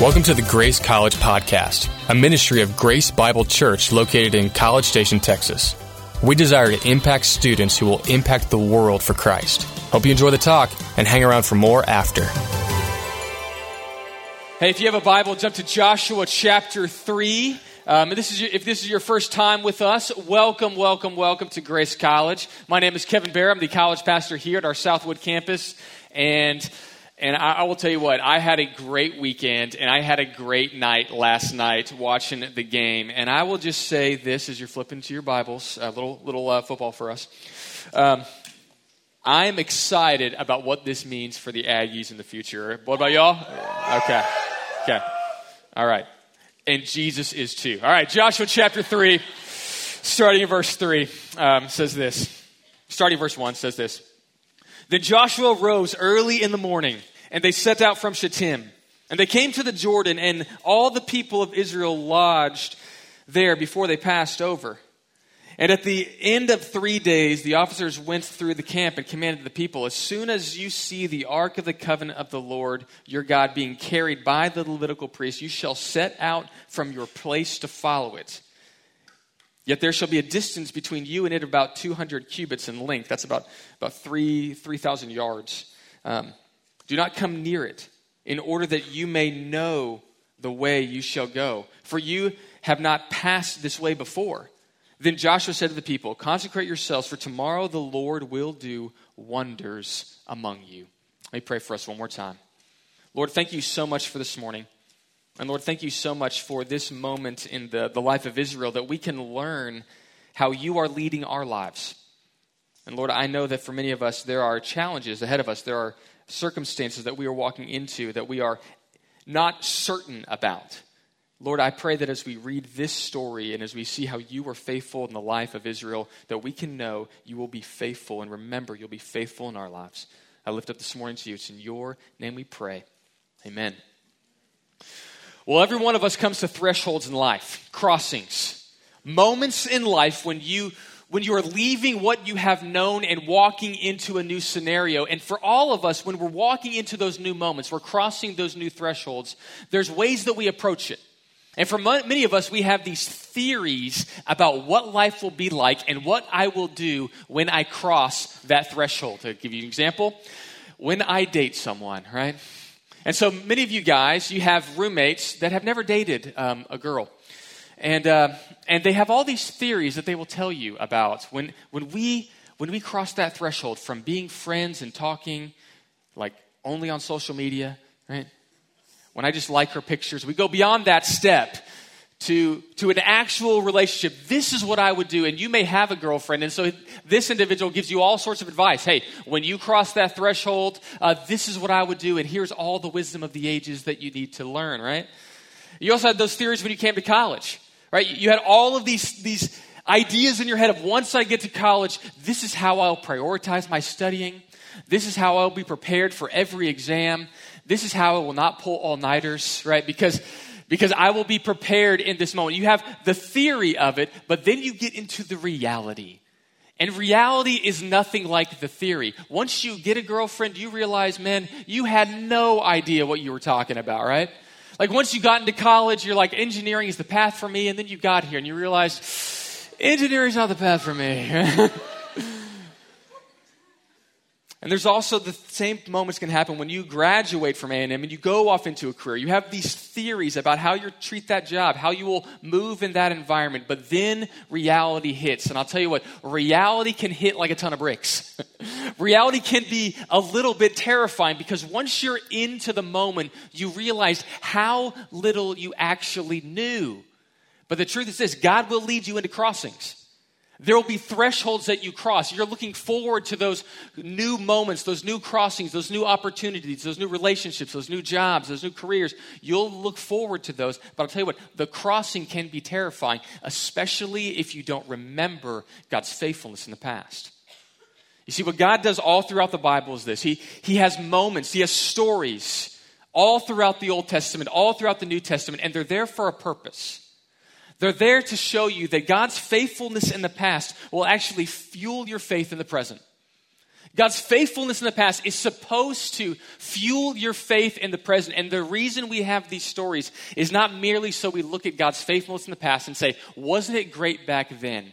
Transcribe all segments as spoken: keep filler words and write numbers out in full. Welcome to the Grace College Podcast, a ministry of Grace Bible Church located in College Station, Texas. We desire to impact students who will impact the world for Christ. Hope you enjoy the talk and hang around for more after. Hey, if you have a Bible, jump to Joshua chapter three. Um, this is your, if this is your first time with us, welcome, welcome, welcome to Grace College. My name is Kevin Barra. I'm the college pastor here at our Southwood campus, and... And I will tell you what, I had a great weekend, and I had a great night last night watching the game. And I will just say this as you're flipping to your Bibles, a little little uh, football for us. Um, I am excited about what this means for the Aggies in the future. What about y'all? Okay. Okay. All right. And Jesus is too. All right, Joshua chapter three, starting in verse three, um, says this. Starting in verse one, says this. Then Joshua rose early in the morning, and they set out from Shittim. And they came to the Jordan, and all the people of Israel lodged there before they passed over. And at the end of three days, the officers went through the camp and commanded the people, as soon as you see the Ark of the Covenant of the Lord, your God, being carried by the Levitical priests, you shall set out from your place to follow it. Yet there shall be a distance between you and it of about two hundred cubits in length. That's about, about three thousand yards. Um, do not come near it, in order that you may know the way you shall go, for you have not passed this way before. Then Joshua said to the people, consecrate yourselves, for tomorrow the Lord will do wonders among you. Let me pray for us one more time. Lord, thank you so much for this morning. And Lord, thank you so much for this moment in the, the life of Israel, that we can learn how you are leading our lives. And Lord, I know that for many of us, there are challenges ahead of us. There are circumstances that we are walking into that we are not certain about. Lord, I pray that as we read this story and as we see how you were faithful in the life of Israel, that we can know you will be faithful, and remember you'll be faithful in our lives. I lift up this morning to you. It's in your name we pray. Amen. Well, every one of us comes to thresholds in life, crossings, moments in life when you when you are leaving what you have known and walking into a new scenario. And for all of us, when we're walking into those new moments, we're crossing those new thresholds, there's ways that we approach it. And for mo- many of us, we have these theories about what life will be like and what I will do when I cross that threshold. To give you an example, when I date someone, right? And so many of you guys, you have roommates that have never dated um, a girl. And uh, and they have all these theories that they will tell you about. When when we when we cross that threshold from being friends and talking, like only on social media, right? When I just like her pictures, we go beyond that step to to an actual relationship. This is what I would do, and you may have a girlfriend, and so this individual gives you all sorts of advice. Hey, when you cross that threshold, uh, this is what I would do, and here's all the wisdom of the ages that you need to learn, right? You also had those theories when you came to college, right? You had all of these, these ideas in your head of, once I get to college, this is how I'll prioritize my studying. This is how I'll be prepared for every exam. This is how I will not pull all-nighters, right? Because Because I will be prepared in this moment. You have the theory of it, but then you get into the reality. And reality is nothing like the theory. Once you get a girlfriend, you realize, man, you had no idea what you were talking about, right? Like once you got into college, you're like, engineering is the path for me. And then you got here and you realized, engineering is not the path for me. And there's also the same moments can happen when you graduate from A and M and you go off into a career. You have these theories about how you treat that job, how you will move in that environment, but then reality hits. And I'll tell you what, reality can hit like a ton of bricks. Reality can be a little bit terrifying, because once you're into the moment, you realize how little you actually knew. But the truth is this, God will lead you into crossings. There will be thresholds that you cross. You're looking forward to those new moments, those new crossings, those new opportunities, those new relationships, those new jobs, those new careers. You'll look forward to those. But I'll tell you what, the crossing can be terrifying, especially if you don't remember God's faithfulness in the past. You see, what God does all throughout the Bible is this. He, he has moments. He has stories all throughout the Old Testament, all throughout the New Testament, and they're there for a purpose. They're there to show you that God's faithfulness in the past will actually fuel your faith in the present. God's faithfulness in the past is supposed to fuel your faith in the present. And the reason we have these stories is not merely so we look at God's faithfulness in the past and say, wasn't it great back then?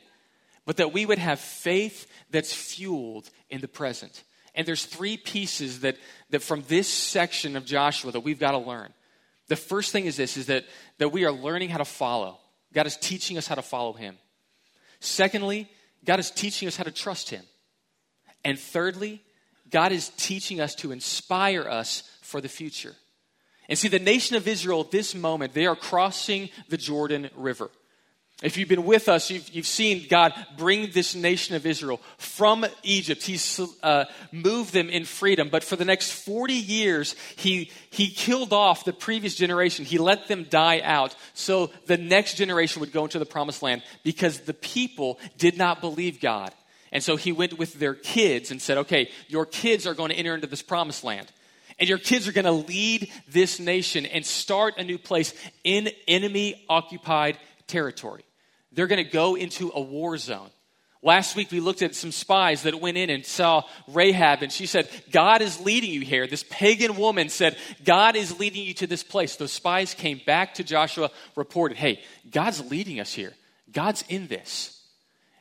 But that we would have faith that's fueled in the present. And there's three pieces that, that from this section of Joshua that we've got to learn. The first thing is this, is that, that we are learning how to follow. God is teaching us how to follow him. Secondly, God is teaching us how to trust him. And thirdly, God is teaching us to inspire us for the future. And see, the nation of Israel at this moment, they are crossing the Jordan River. If you've been with us, you've, you've seen God bring this nation of Israel from Egypt. He's uh, moved them in freedom. But for the next forty years, he, he killed off the previous generation. He let them die out so the next generation would go into the promised land because the people did not believe God. And so he went with their kids and said, okay, your kids are going to enter into this promised land. And your kids are going to lead this nation and start a new place in enemy-occupied territory. They're going to go into a war zone. Last week, we looked at some spies that went in and saw Rahab, and she said, God is leading you here. This pagan woman said, God is leading you to this place. Those spies came back to Joshua, reported, hey, God's leading us here. God's in this.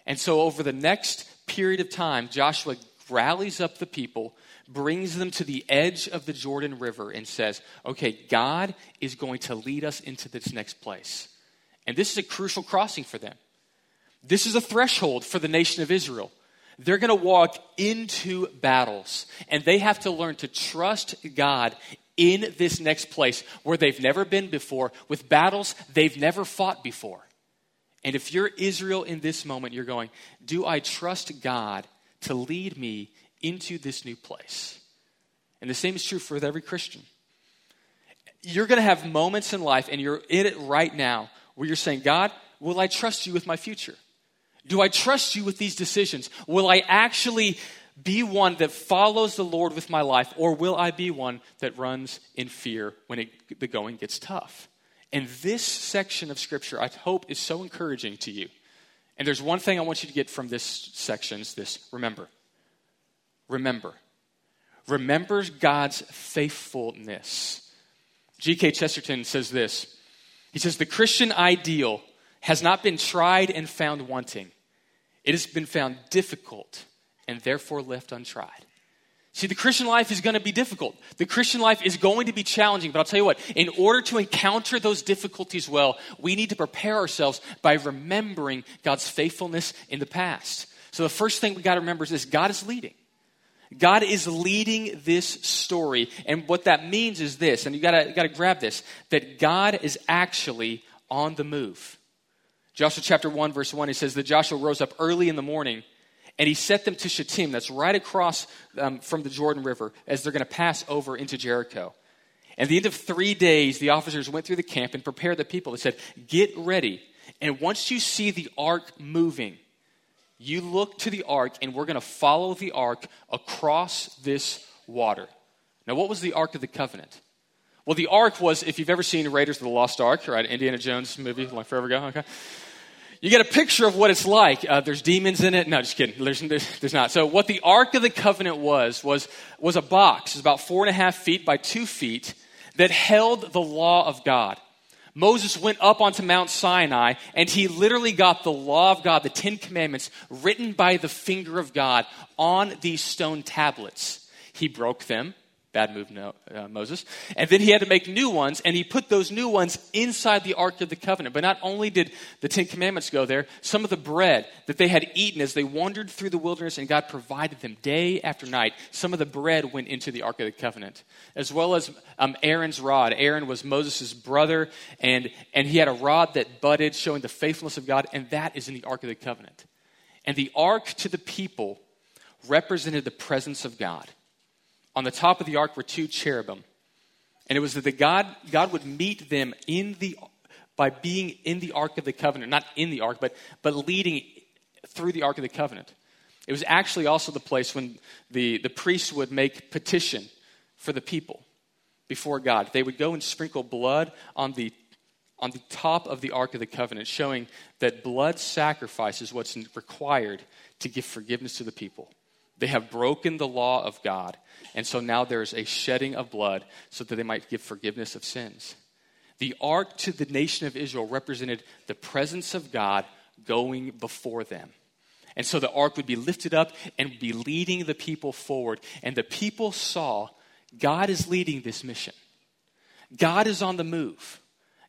And so over the next period of time, Joshua rallies up the people, brings them to the edge of the Jordan River, and says, okay, God is going to lead us into this next place. And this is a crucial crossing for them. This is a threshold for the nation of Israel. They're going to walk into battles, and they have to learn to trust God in this next place where they've never been before, with battles they've never fought before. And if you're Israel in this moment, you're going, do I trust God to lead me into this new place? And the same is true for every Christian. You're going to have moments in life, and you're in it right now, where you're saying, God, will I trust you with my future? Do I trust you with these decisions? Will I actually be one that follows the Lord with my life, or will I be one that runs in fear when it, the going gets tough? And this section of Scripture, I hope, is so encouraging to you. And there's one thing I want you to get from this section is this. Remember. Remember. Remember God's faithfulness. G K Chesterton says this. He says, the Christian ideal has not been tried and found wanting. It has been found difficult and therefore left untried. See, the Christian life is going to be difficult. The Christian life is going to be challenging. But I'll tell you what, in order to encounter those difficulties well, we need to prepare ourselves by remembering God's faithfulness in the past. So the first thing we got to remember is this, God is leading. God is leading this story, and what that means is this, and you gotta, you gotta grab this, that God is actually on the move. Joshua chapter one, verse one, it says that Joshua rose up early in the morning, and he set them to Shittim, that's right across um, from the Jordan River, as they're gonna pass over into Jericho. At the end of three days, the officers went through the camp and prepared the people. They said, get ready, and once you see the ark moving, you look to the ark, and we're going to follow the ark across this water. Now, what was the Ark of the Covenant? Well, the ark was, if you've ever seen Raiders of the Lost Ark, right, Indiana Jones movie, like forever ago, okay? You get a picture of what it's like. Uh, there's demons in it. No, just kidding. There's, there's, there's not. So what the Ark of the Covenant was, was, was a box. It was about four and a half feet by two feet that held the law of God. Moses went up onto Mount Sinai, and he literally got the law of God, the Ten Commandments, written by the finger of God on these stone tablets. He broke them. Bad move, no, uh, Moses. And then he had to make new ones, and he put those new ones inside the Ark of the Covenant. But not only did the Ten Commandments go there, some of the bread that they had eaten as they wandered through the wilderness and God provided them day after night, some of the bread went into the Ark of the Covenant, as well as um, Aaron's rod. Aaron was Moses' brother, and, and he had a rod that budded, showing the faithfulness of God, and that is in the Ark of the Covenant. And the Ark to the people represented the presence of God. On the top of the ark were two cherubim. And it was that the God, God would meet them in the by being in the Ark of the Covenant. Not in the ark, but, but leading through the Ark of the Covenant. It was actually also the place when the, the priests would make petition for the people before God. They would go and sprinkle blood on the, on the top of the Ark of the Covenant, showing that blood sacrifice is what's required to give forgiveness to the people. They have broken the law of God, and so now there is a shedding of blood so that they might give forgiveness of sins. The ark to the nation of Israel represented the presence of God going before them. And so the ark would be lifted up and would be leading the people forward. And the people saw God is leading this mission. God is on the move.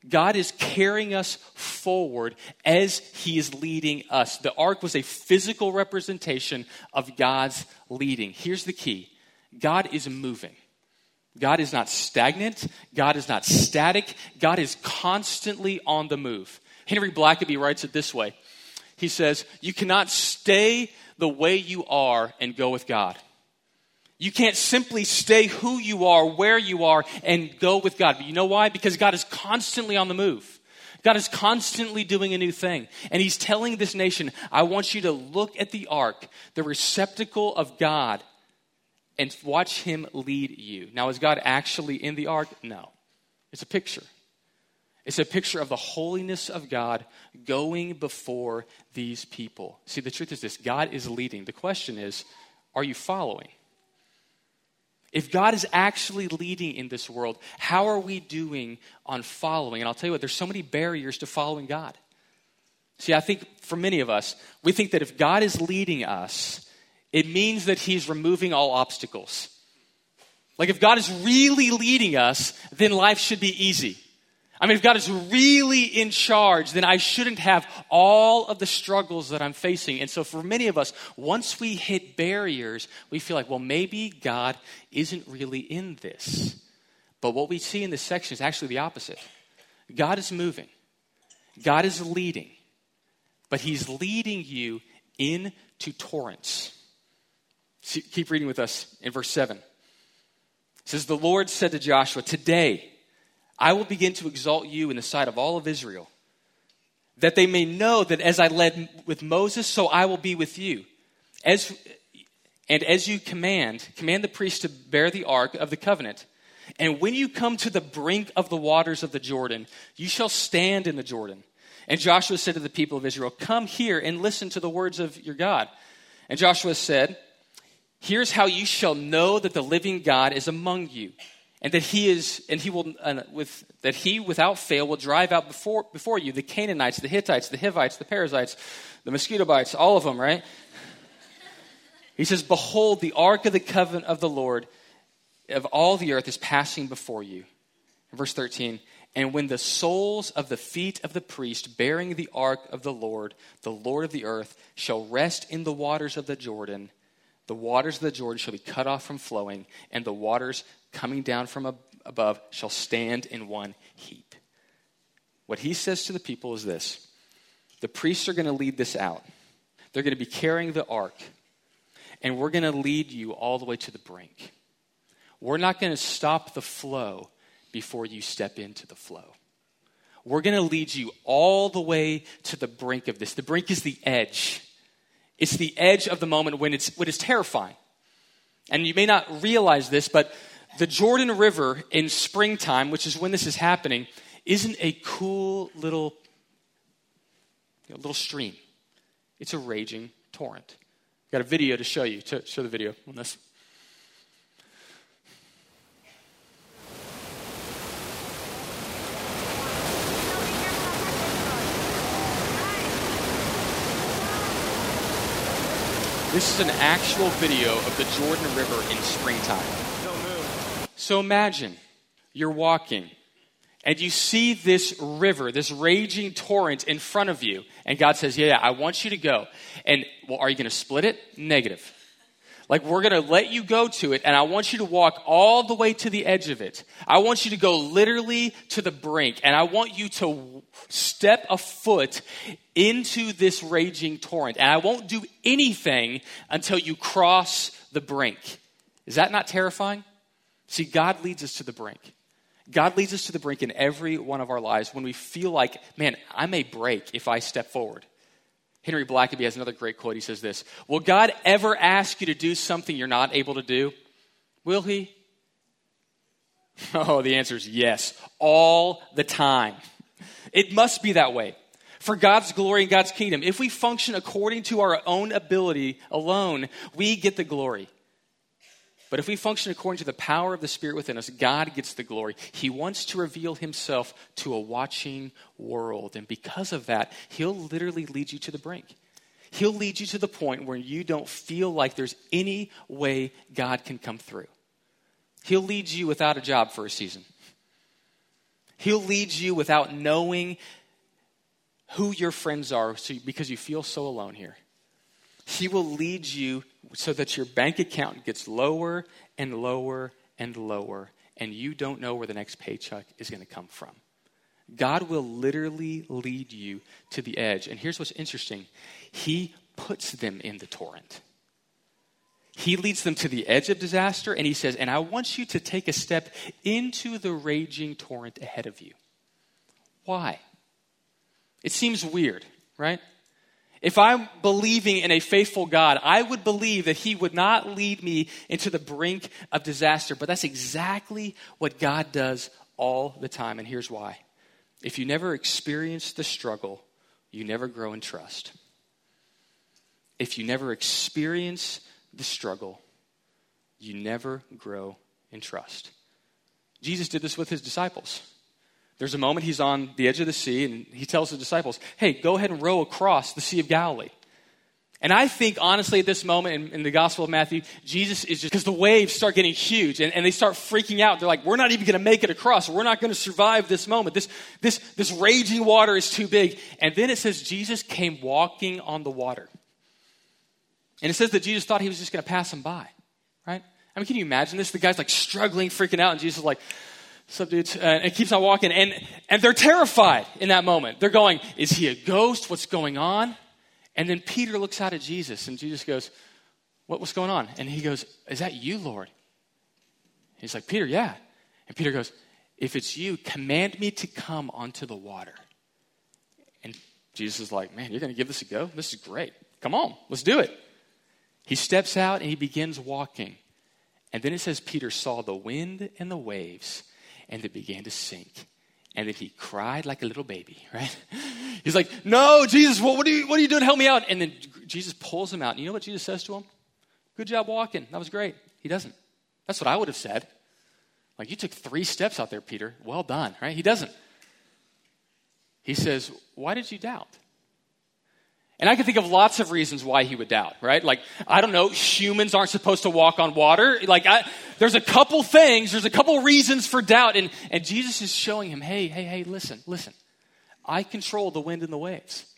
God is carrying us forward as he is leading us. The ark was a physical representation of God's leading. Here's the key. God is moving. God is not stagnant. God is not static. God is constantly on the move. Henry Blackaby writes it this way. He says, you cannot stay the way you are and go with God. You can't simply stay who you are, where you are, and go with God. But you know why? Because God is constantly on the move. God is constantly doing a new thing. And he's telling this nation, I want you to look at the ark, the receptacle of God, and watch him lead you. Now, is God actually in the ark? No. It's a picture. It's a picture of the holiness of God going before these people. See, the truth is this. God is leading. The question is, are you following? If God is actually leading in this world, how are we doing on following? And I'll tell you what, there's so many barriers to following God. See, I think for many of us, we think that if God is leading us, it means that he's removing all obstacles. Like if God is really leading us, then life should be easy. I mean, if God is really in charge, then I shouldn't have all of the struggles that I'm facing. And so for many of us, once we hit barriers, we feel like, well, maybe God isn't really in this. But what we see in this section is actually the opposite. God is moving. God is leading. But he's leading you into torrents. See, keep reading with us in verse seven. It says, the Lord said to Joshua, today, I will begin to exalt you in the sight of all of Israel, that they may know that as I led with Moses, so I will be with you. As, and as you command, command the priests to bear the ark of the covenant. And when you come to the brink of the waters of the Jordan, you shall stand in the Jordan. And Joshua said to the people of Israel, come here and listen to the words of your God. And Joshua said, here's how you shall know that the living God is among you. And that he is, and he will, uh, with that he without fail will drive out before before you the Canaanites, the Hittites, the Hivites, the Perizzites, the mosquito bites, all of them, right? He says, "Behold, the ark of the covenant of the Lord of all the earth is passing before you." In verse thirteen, and when the soles of the feet of the priest bearing the ark of the Lord, the Lord of the earth, shall rest in the waters of the Jordan. The waters of the Jordan shall be cut off from flowing, and the waters coming down from ab- above shall stand in one heap. What he says to the people is this. The priests are going to lead this out. They're going to be carrying the ark, and we're going to lead you all the way to the brink. We're not going to stop the flow before you step into the flow. We're going to lead you all the way to the brink of this. The brink is the edge. It's the edge of the moment when it's when it's terrifying. And you may not realize this, but the Jordan River in springtime, which is when this is happening, isn't a cool little, you know, little stream. It's a raging torrent. I've got a video to show you. To show the video on this. This is an actual video of the Jordan River in springtime. So imagine you're walking and you see this river, this raging torrent in front of you. And God says, yeah, yeah I want you to go. And well, are you going to split it? Negative. Like we're going to let you go to it. And I want you to walk all the way to the edge of it. I want you to go literally to the brink. And I want you to step a foot into this raging torrent. And I won't do anything until you cross the brink. Is that not terrifying? See, God leads us to the brink. God leads us to the brink in every one of our lives when we feel like, man, I may break if I step forward. Henry Blackaby has another great quote. He says this, will God ever ask you to do something you're not able to do? Will he? Oh, the answer is yes, all the time. It must be that way. for God's glory and God's kingdom. If we function according to our own ability alone, we get the glory. But if we function according to the power of the Spirit within us, God gets the glory. He wants to reveal himself to a watching world. And because of that, he'll literally lead you to the brink. He'll lead you to the point where you don't feel like there's any way God can come through. He'll lead you without a job for a season. He'll lead you without knowing who your friends are, so, because you feel so alone here. He will lead you so that your bank account gets lower and lower and lower, and you don't know where the next paycheck is going to come from. God will literally lead you to the edge. And here's what's interesting. He puts them in the torrent. He leads them to the edge of disaster, and he says, and I want you to take a step into the raging torrent ahead of you. Why? It seems weird, right? If I'm believing in a faithful God, I would believe that he would not lead me into the brink of disaster. But that's exactly what God does all the time, and here's why. If you never experience the struggle, you never grow in trust. If you never experience the struggle, you never grow in trust. Jesus did this with his disciples. There's a moment he's on the edge of the sea, and he tells the disciples, hey, go ahead and row across the Sea of Galilee. And I think, honestly, at this moment in, in the Gospel of Matthew, Jesus is just, because the waves start getting huge, and, and they start freaking out. They're like, we're not even going to make it across. We're not going to survive this moment. This, this, this raging water is too big. And then it says Jesus came walking on the water. And it says that Jesus thought he was just going to pass him by, right? I mean, can you imagine this? The guy's like struggling, freaking out, and Jesus is like, sup, dudes? Uh, and keeps on walking. And, and they're terrified in that moment. They're going, is he a ghost? What's going on? And then Peter looks out at Jesus, and Jesus goes, what was going on? And he goes, is that you, Lord? He's like, Peter, yeah. And Peter goes, if it's you, command me to come onto the water. And Jesus is like, man, you're going to give this a go? This is great. Come on, let's do it. He steps out, and he begins walking. And then it says Peter saw the wind and the waves, and they began to sink. And then he cried like a little baby, right? He's like, no, Jesus, what, what, are you, what are you doing? Help me out. And then Jesus pulls him out. And you know what Jesus says to him? Good job walking. That was great. He doesn't. That's what I would have said. Like, you took three steps out there, Peter. Well done, right? He doesn't. He says, why did you doubt? And I can think of lots of reasons why he would doubt, right? Like, I don't know, humans aren't supposed to walk on water. Like, I, there's a couple things, there's a couple reasons for doubt. And, and Jesus is showing him, hey, hey, hey, listen, listen. I control the wind and the waves.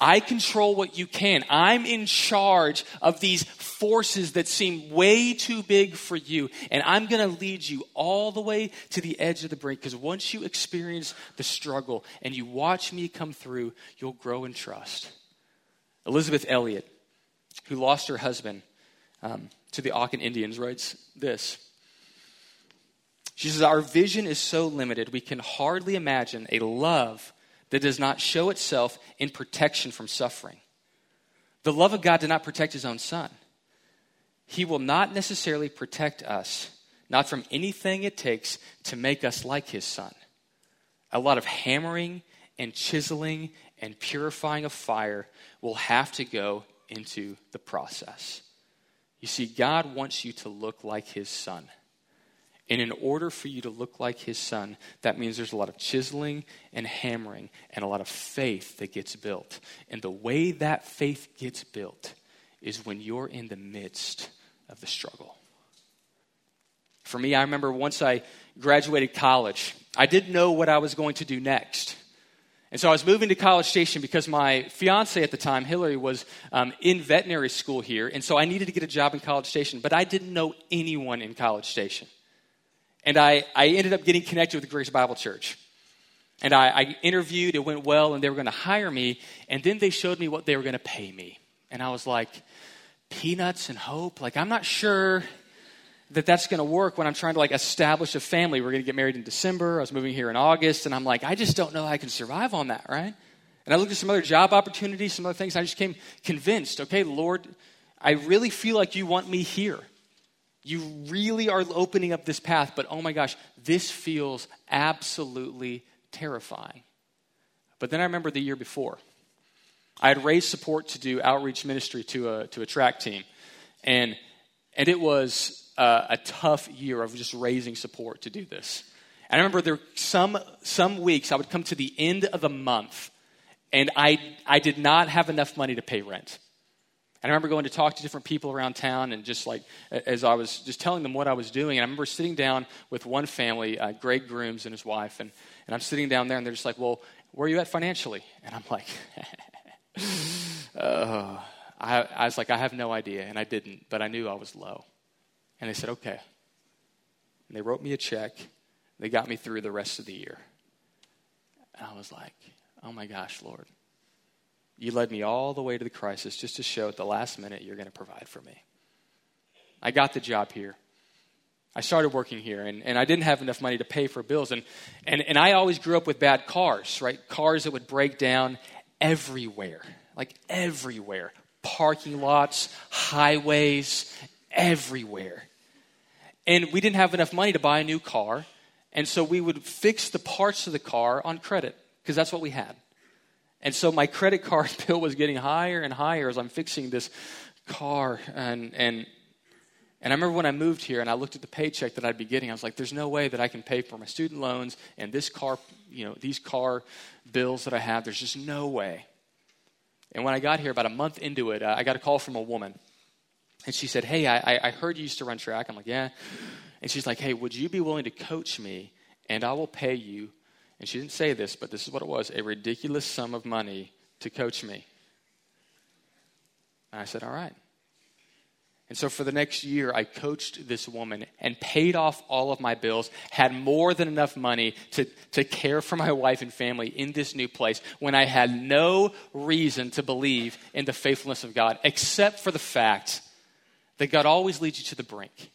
I control what you can. I'm in charge of these forces that seem way too big for you. And I'm going to lead you all the way to the edge of the brink. Because once you experience the struggle and you watch me come through, you'll grow in trust. Elizabeth Elliot, who lost her husband um, to the Auca Indians, writes this. She says, our vision is so limited, we can hardly imagine a love that does not show itself in protection from suffering. The love of God did not protect his own son. He will not necessarily protect us, not from anything it takes to make us like his son. A lot of hammering and chiseling and purifying of fire will have to go into the process. You see, God wants you to look like his son. And in order for you to look like his son, that means there's a lot of chiseling and hammering and a lot of faith that gets built. And the way that faith gets built is when you're in the midst of the struggle. For me, I remember once I graduated college, I didn't know what I was going to do next. And so I was moving to College Station because my fiance at the time, Hillary, was um, in veterinary school here. And so I needed to get a job in College Station, but I didn't know anyone in College Station. And I, I ended up getting connected with Grace Bible Church. And I, I interviewed, it went well, and they were going to hire me. And then they showed me what they were going to pay me. And I was like, peanuts and hope? Like, I'm not sure that that's going to work when I'm trying to, like, establish a family. We're going to get married in December. I was moving here in August. And I'm like, I just don't know how I can survive on that, right? And I looked at some other job opportunities, some other things. And I just became convinced, okay, Lord, I really feel like you want me here. You really are opening up this path, but oh my gosh, this feels absolutely terrifying. But then I remember the year before, I had raised support to do outreach ministry to a to a track team, and and it was uh, a tough year of just raising support to do this. And I remember there were some some weeks I would come to the end of the month, and I I did not have enough money to pay rent. And I remember going to talk to different people around town, and just like as I was just telling them what I was doing, and I remember sitting down with one family, uh, Greg Grooms and his wife, and and I'm sitting down there, and they're just like, "Well, where are you at financially?" And I'm like. Uh, I, I was like, I have no idea, and I didn't, but I knew I was low. And they said, okay. And they wrote me a check. They got me through the rest of the year. And I was like, oh my gosh, Lord, you led me all the way to the crisis just to show at the last minute you're going to provide for me. I got the job here. I started working here, and, and I didn't have enough money to pay for bills. And, and, and I always grew up with bad cars, right? Cars that would break down everywhere, like everywhere, parking lots, highways, everywhere. And we didn't have enough money to buy a new car. And so we would fix the parts of the car on credit because that's what we had. And so my credit card bill was getting higher and higher as I'm fixing this car. And, and, and I remember when I moved here and I looked at the paycheck that I'd be getting, I was like, there's no way that I can pay for my student loans and this car, you know, these car bills that I have. There's just no way. And when I got here, about a month into it, uh, I got a call from a woman. And she said, hey, I, I heard you used to run track. I'm like, yeah. And she's like, hey, would you be willing to coach me? And I will pay you, and she didn't say this, but this is what it was, a ridiculous sum of money to coach me. And I said, all right. And so for the next year, I coached this woman and paid off all of my bills, had more than enough money to, to care for my wife and family in this new place when I had no reason to believe in the faithfulness of God, except for the fact that God always leads you to the brink.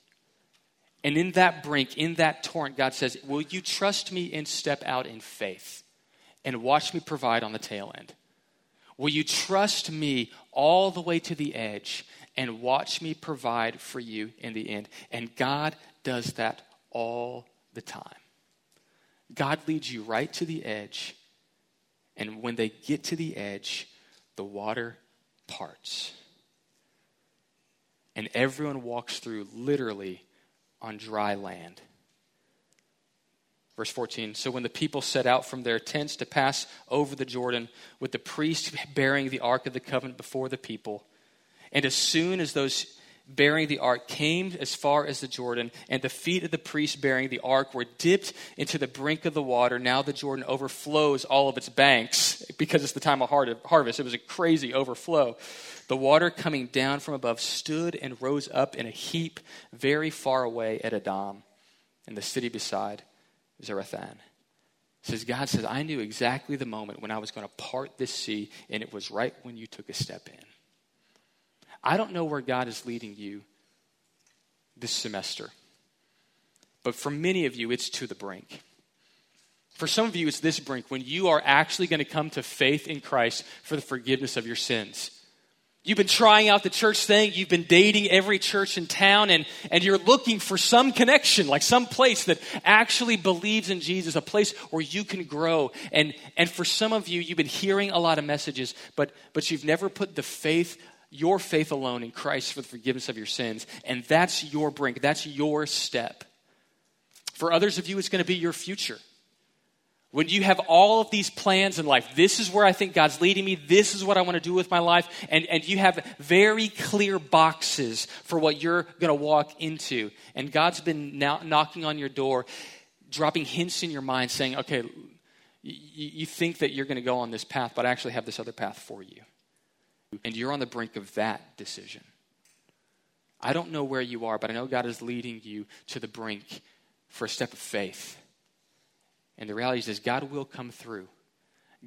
And in that brink, in that torrent, God says, will you trust me and step out in faith and watch me provide on the tail end? Will you trust me all the way to the edge and watch me provide for you in the end? And God does that all the time. God leads you right to the edge. And when they get to the edge, the water parts. And everyone walks through literally on dry land. Verse fourteen, so when the people set out from their tents to pass over the Jordan with the priest bearing the Ark of the Covenant before the people, and as soon as those bearing the ark came as far as the Jordan, and the feet of the priests bearing the ark were dipped into the brink of the water, now the Jordan overflows all of its banks because it's the time of harvest. It was a crazy overflow. The water coming down from above stood and rose up in a heap very far away at Adom, and the city beside Zarethan. It says, God says, I knew exactly the moment when I was going to part this sea, and it was right when you took a step in. I don't know where God is leading you this semester. But for many of you, it's to the brink. For some of you, it's this brink when you are actually going to come to faith in Christ for the forgiveness of your sins. You've been trying out the church thing. You've been dating every church in town, and, and you're looking for some connection, like some place that actually believes in Jesus, a place where you can grow. And, and for some of you, you've been hearing a lot of messages, but, but you've never put the faith your faith alone in Christ for the forgiveness of your sins. And that's your brink. That's your step. For others of you, it's going to be your future. When you have all of these plans in life, this is where I think God's leading me. This is what I want to do with my life. And, and you have very clear boxes for what you're going to walk into. And God's been now knocking on your door, dropping hints in your mind saying, okay, you, you think that you're going to go on this path, but I actually have this other path for you. And you're on the brink of that decision. I don't know where you are, but I know God is leading you to the brink for a step of faith. And the reality is God will come through.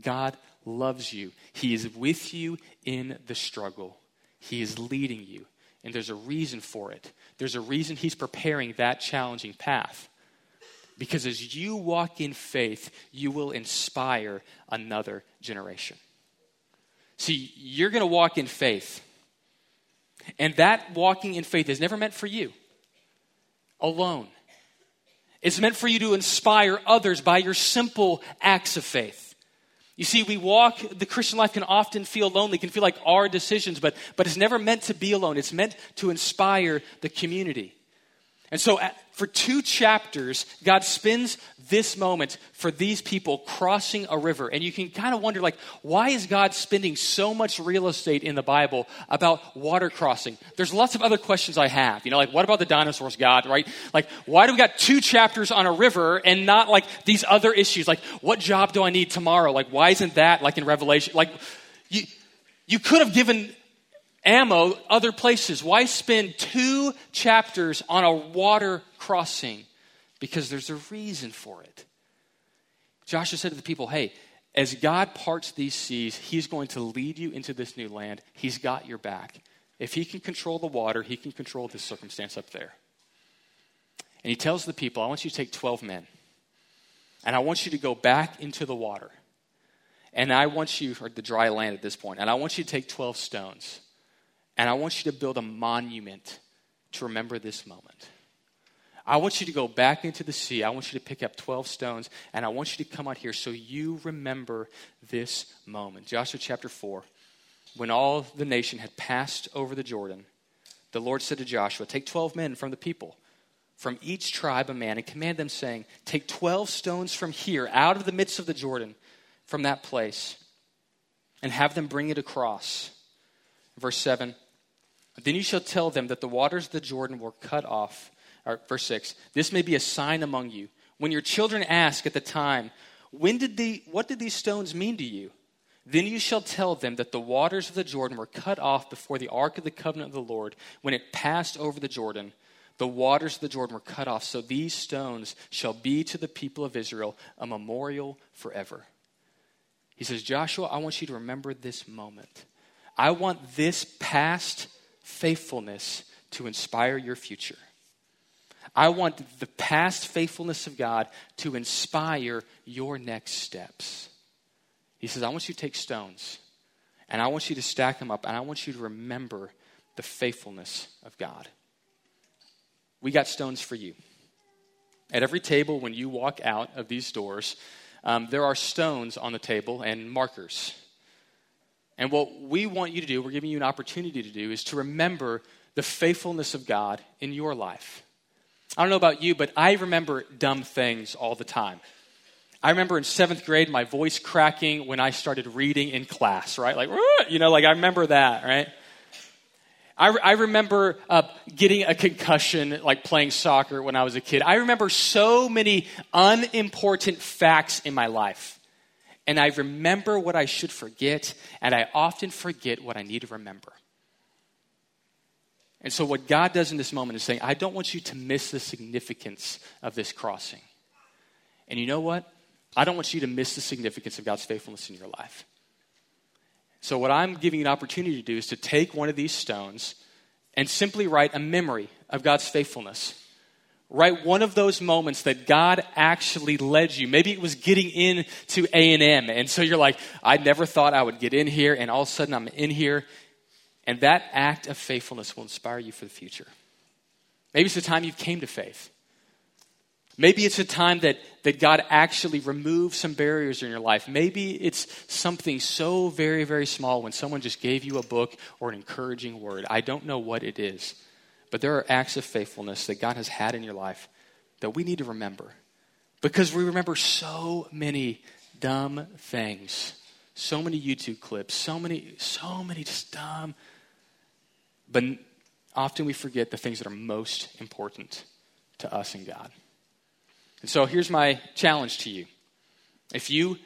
God loves you. He is with you in the struggle. He is leading you. And there's a reason for it. There's a reason he's preparing that challenging path. Because as you walk in faith, you will inspire another generation. See, you're going to walk in faith. And that walking in faith is never meant for you alone. It's meant for you to inspire others by your simple acts of faith. You see, we walk, the Christian life can often feel lonely, can feel like our decisions, but, but it's never meant to be alone. It's meant to inspire the community. And so at, for two chapters, God spends this moment for these people crossing a river. And you can kind of wonder, like, why is God spending so much real estate in the Bible about water crossing? There's lots of other questions I have. You know, like, what about the dinosaurs, God, right? Like, why do we got two chapters on a river and not, like, these other issues? Like, what job do I need tomorrow? Like, why isn't that, like, in Revelation? Like, you, you could have given ammo other places. Why spend two chapters on a water crossing? Because there's a reason for it. Joshua said to the people, hey, as God parts these seas, he's going to lead you into this new land. He's got your back. If he can control the water, he can control this circumstance up there. And he tells the people, I want you to take twelve men, and I want you to go back into the water. And I want you, or the dry land at this point, and I want you to take twelve stones. And I want you to build a monument to remember this moment. I want you to go back into the sea. I want you to pick up twelve stones. And I want you to come out here so you remember this moment. Joshua chapter four. When all the nation had passed over the Jordan, the Lord said to Joshua, take twelve men from the people, from each tribe a man, and command them, saying, take twelve stones from here, out of the midst of the Jordan, from that place, and have them bring it across. Verse seven. Then you shall tell them that the waters of the Jordan were cut off. Or verse six, this may be a sign among you. When your children ask at the time, when did the, what did these stones mean to you? Then you shall tell them that the waters of the Jordan were cut off before the Ark of the Covenant of the Lord. When it passed over the Jordan, the waters of the Jordan were cut off. So these stones shall be to the people of Israel a memorial forever. He says, Joshua, I want you to remember this moment. I want this past faithfulness to inspire your future. I want the past faithfulness of God to inspire your next steps. He says, I want you to take stones, and I want you to stack them up, and I want you to remember the faithfulness of God. We got stones for you. At every table, when you walk out of these doors, um, there are stones on the table and markers. And what we want you to do, we're giving you an opportunity to do, is to remember the faithfulness of God in your life. I don't know about you, but I remember dumb things all the time. I remember in seventh grade, my voice cracking when I started reading in class, right? Like, you know, like I remember that, right? I, I remember uh, getting a concussion, like playing soccer when I was a kid. I remember so many unimportant facts in my life. And I remember what I should forget, and I often forget what I need to remember. And so what God does in this moment is saying, I don't want you to miss the significance of this crossing. And you know what? I don't want you to miss the significance of God's faithfulness in your life. So what I'm giving you an opportunity to do is to take one of these stones and simply write a memory of God's faithfulness. Write one of those moments that God actually led you. Maybe it was getting in to A and M. And so you're like, I never thought I would get in here. And all of a sudden I'm in here. And that act of faithfulness will inspire you for the future. Maybe it's the time you came to faith. Maybe it's a time that, that God actually removed some barriers in your life. Maybe it's something so very, very small when someone just gave you a book or an encouraging word. I don't know what it is. But there are acts of faithfulness that God has had in your life that we need to remember, because we remember so many dumb things, so many YouTube clips, so many, so many just dumb. But often we forget the things that are most important to us and God. And so here's my challenge to you. If you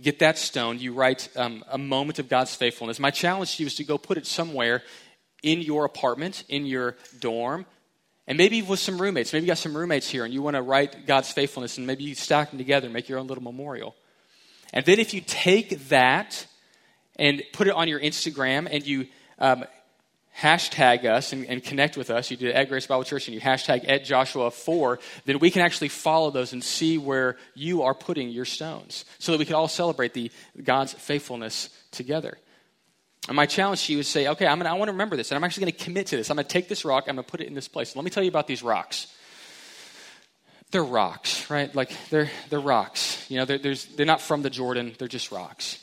get that stone, you write um, a moment of God's faithfulness. My challenge to you is to go put it somewhere in your apartment, in your dorm, and maybe with some roommates. Maybe you got some roommates here and you want to write God's faithfulness, and maybe you stack them together and make your own little memorial. And then if you take that and put it on your Instagram and you um, hashtag us and, and connect with us, you do it at Grace Bible Church and you hashtag at Joshua four, then we can actually follow those and see where you are putting your stones so that we can all celebrate the God's faithfulness together. And my challenge to you is say, okay, I'm gonna, I want to remember this, and I'm actually going to commit to this. I'm going to take this rock, I'm going to put it in this place. Let me tell you about these rocks. They're rocks, right? Like, they're, they're rocks. You know, they're, there's, they're not from the Jordan. They're just rocks.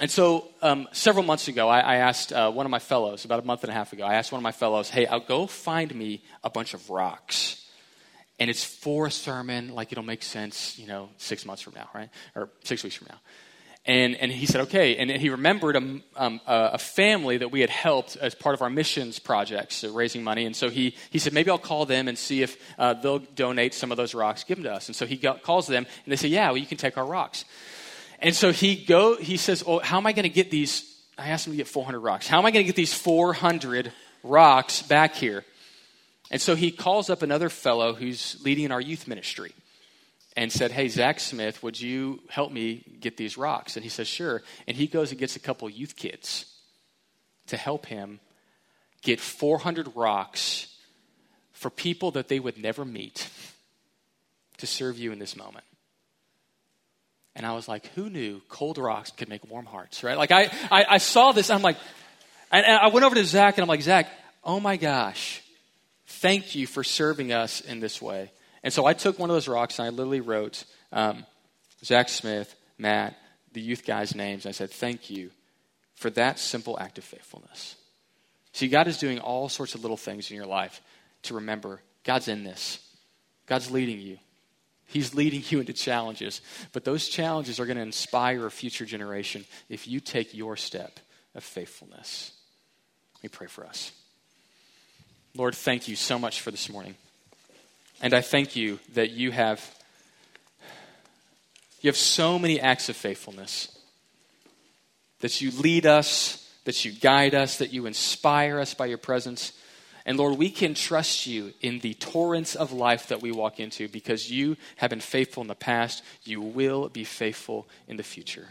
And so um, several months ago, I, I asked uh, one of my fellows, about a month and a half ago, I asked one of my fellows, hey, I'll go find me a bunch of rocks. And it's for a sermon, like it'll make sense, you know, six months from now, right? Or six weeks from now. And and he said, okay. And he remembered a, um, a family that we had helped as part of our missions projects, so raising money. And so he he said, maybe I'll call them and see if uh, they'll donate some of those rocks, give them to us. And so he got, calls them, and they say, yeah, well, you can take our rocks. And so he go. He says, oh, how am I going to get these? I asked him to get four hundred rocks. How am I going to get these four hundred rocks back here? And so he calls up another fellow who's leading our youth ministry and said, hey, Zach Smith, would you help me get these rocks? And he says, sure. And he goes and gets a couple youth kids to help him get four hundred rocks for people that they would never meet to serve you in this moment. And I was like, who knew cold rocks could make warm hearts, right? Like, I, I, I saw this, and I'm like, and, and I went over to Zach, and I'm like, Zach, oh my gosh, thank you for serving us in this way. And so I took one of those rocks, and I literally wrote um, Zach Smith, Matt, the youth guys' names, and I said, thank you for that simple act of faithfulness. See, God is doing all sorts of little things in your life to remember God's in this. God's leading you. He's leading you into challenges, but those challenges are going to inspire a future generation if you take your step of faithfulness. Let me pray for us. Lord, thank you so much for this morning. And I thank you that you have, you have so many acts of faithfulness, that you lead us, that you guide us, that you inspire us by your presence. And Lord, we can trust you in the torrents of life that we walk into because you have been faithful in the past. You will be faithful in the future.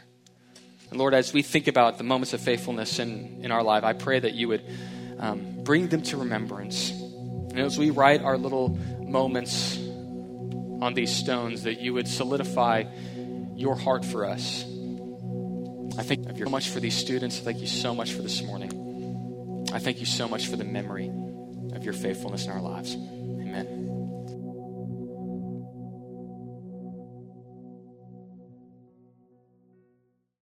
And Lord, as we think about the moments of faithfulness in, in our life, I pray that you would um, bring them to remembrance. And as we write our little moments on these stones, that you would solidify your heart for us. I thank you so much for these students. I thank you so much for this morning. I thank you so much for the memory of your faithfulness in our lives. Amen.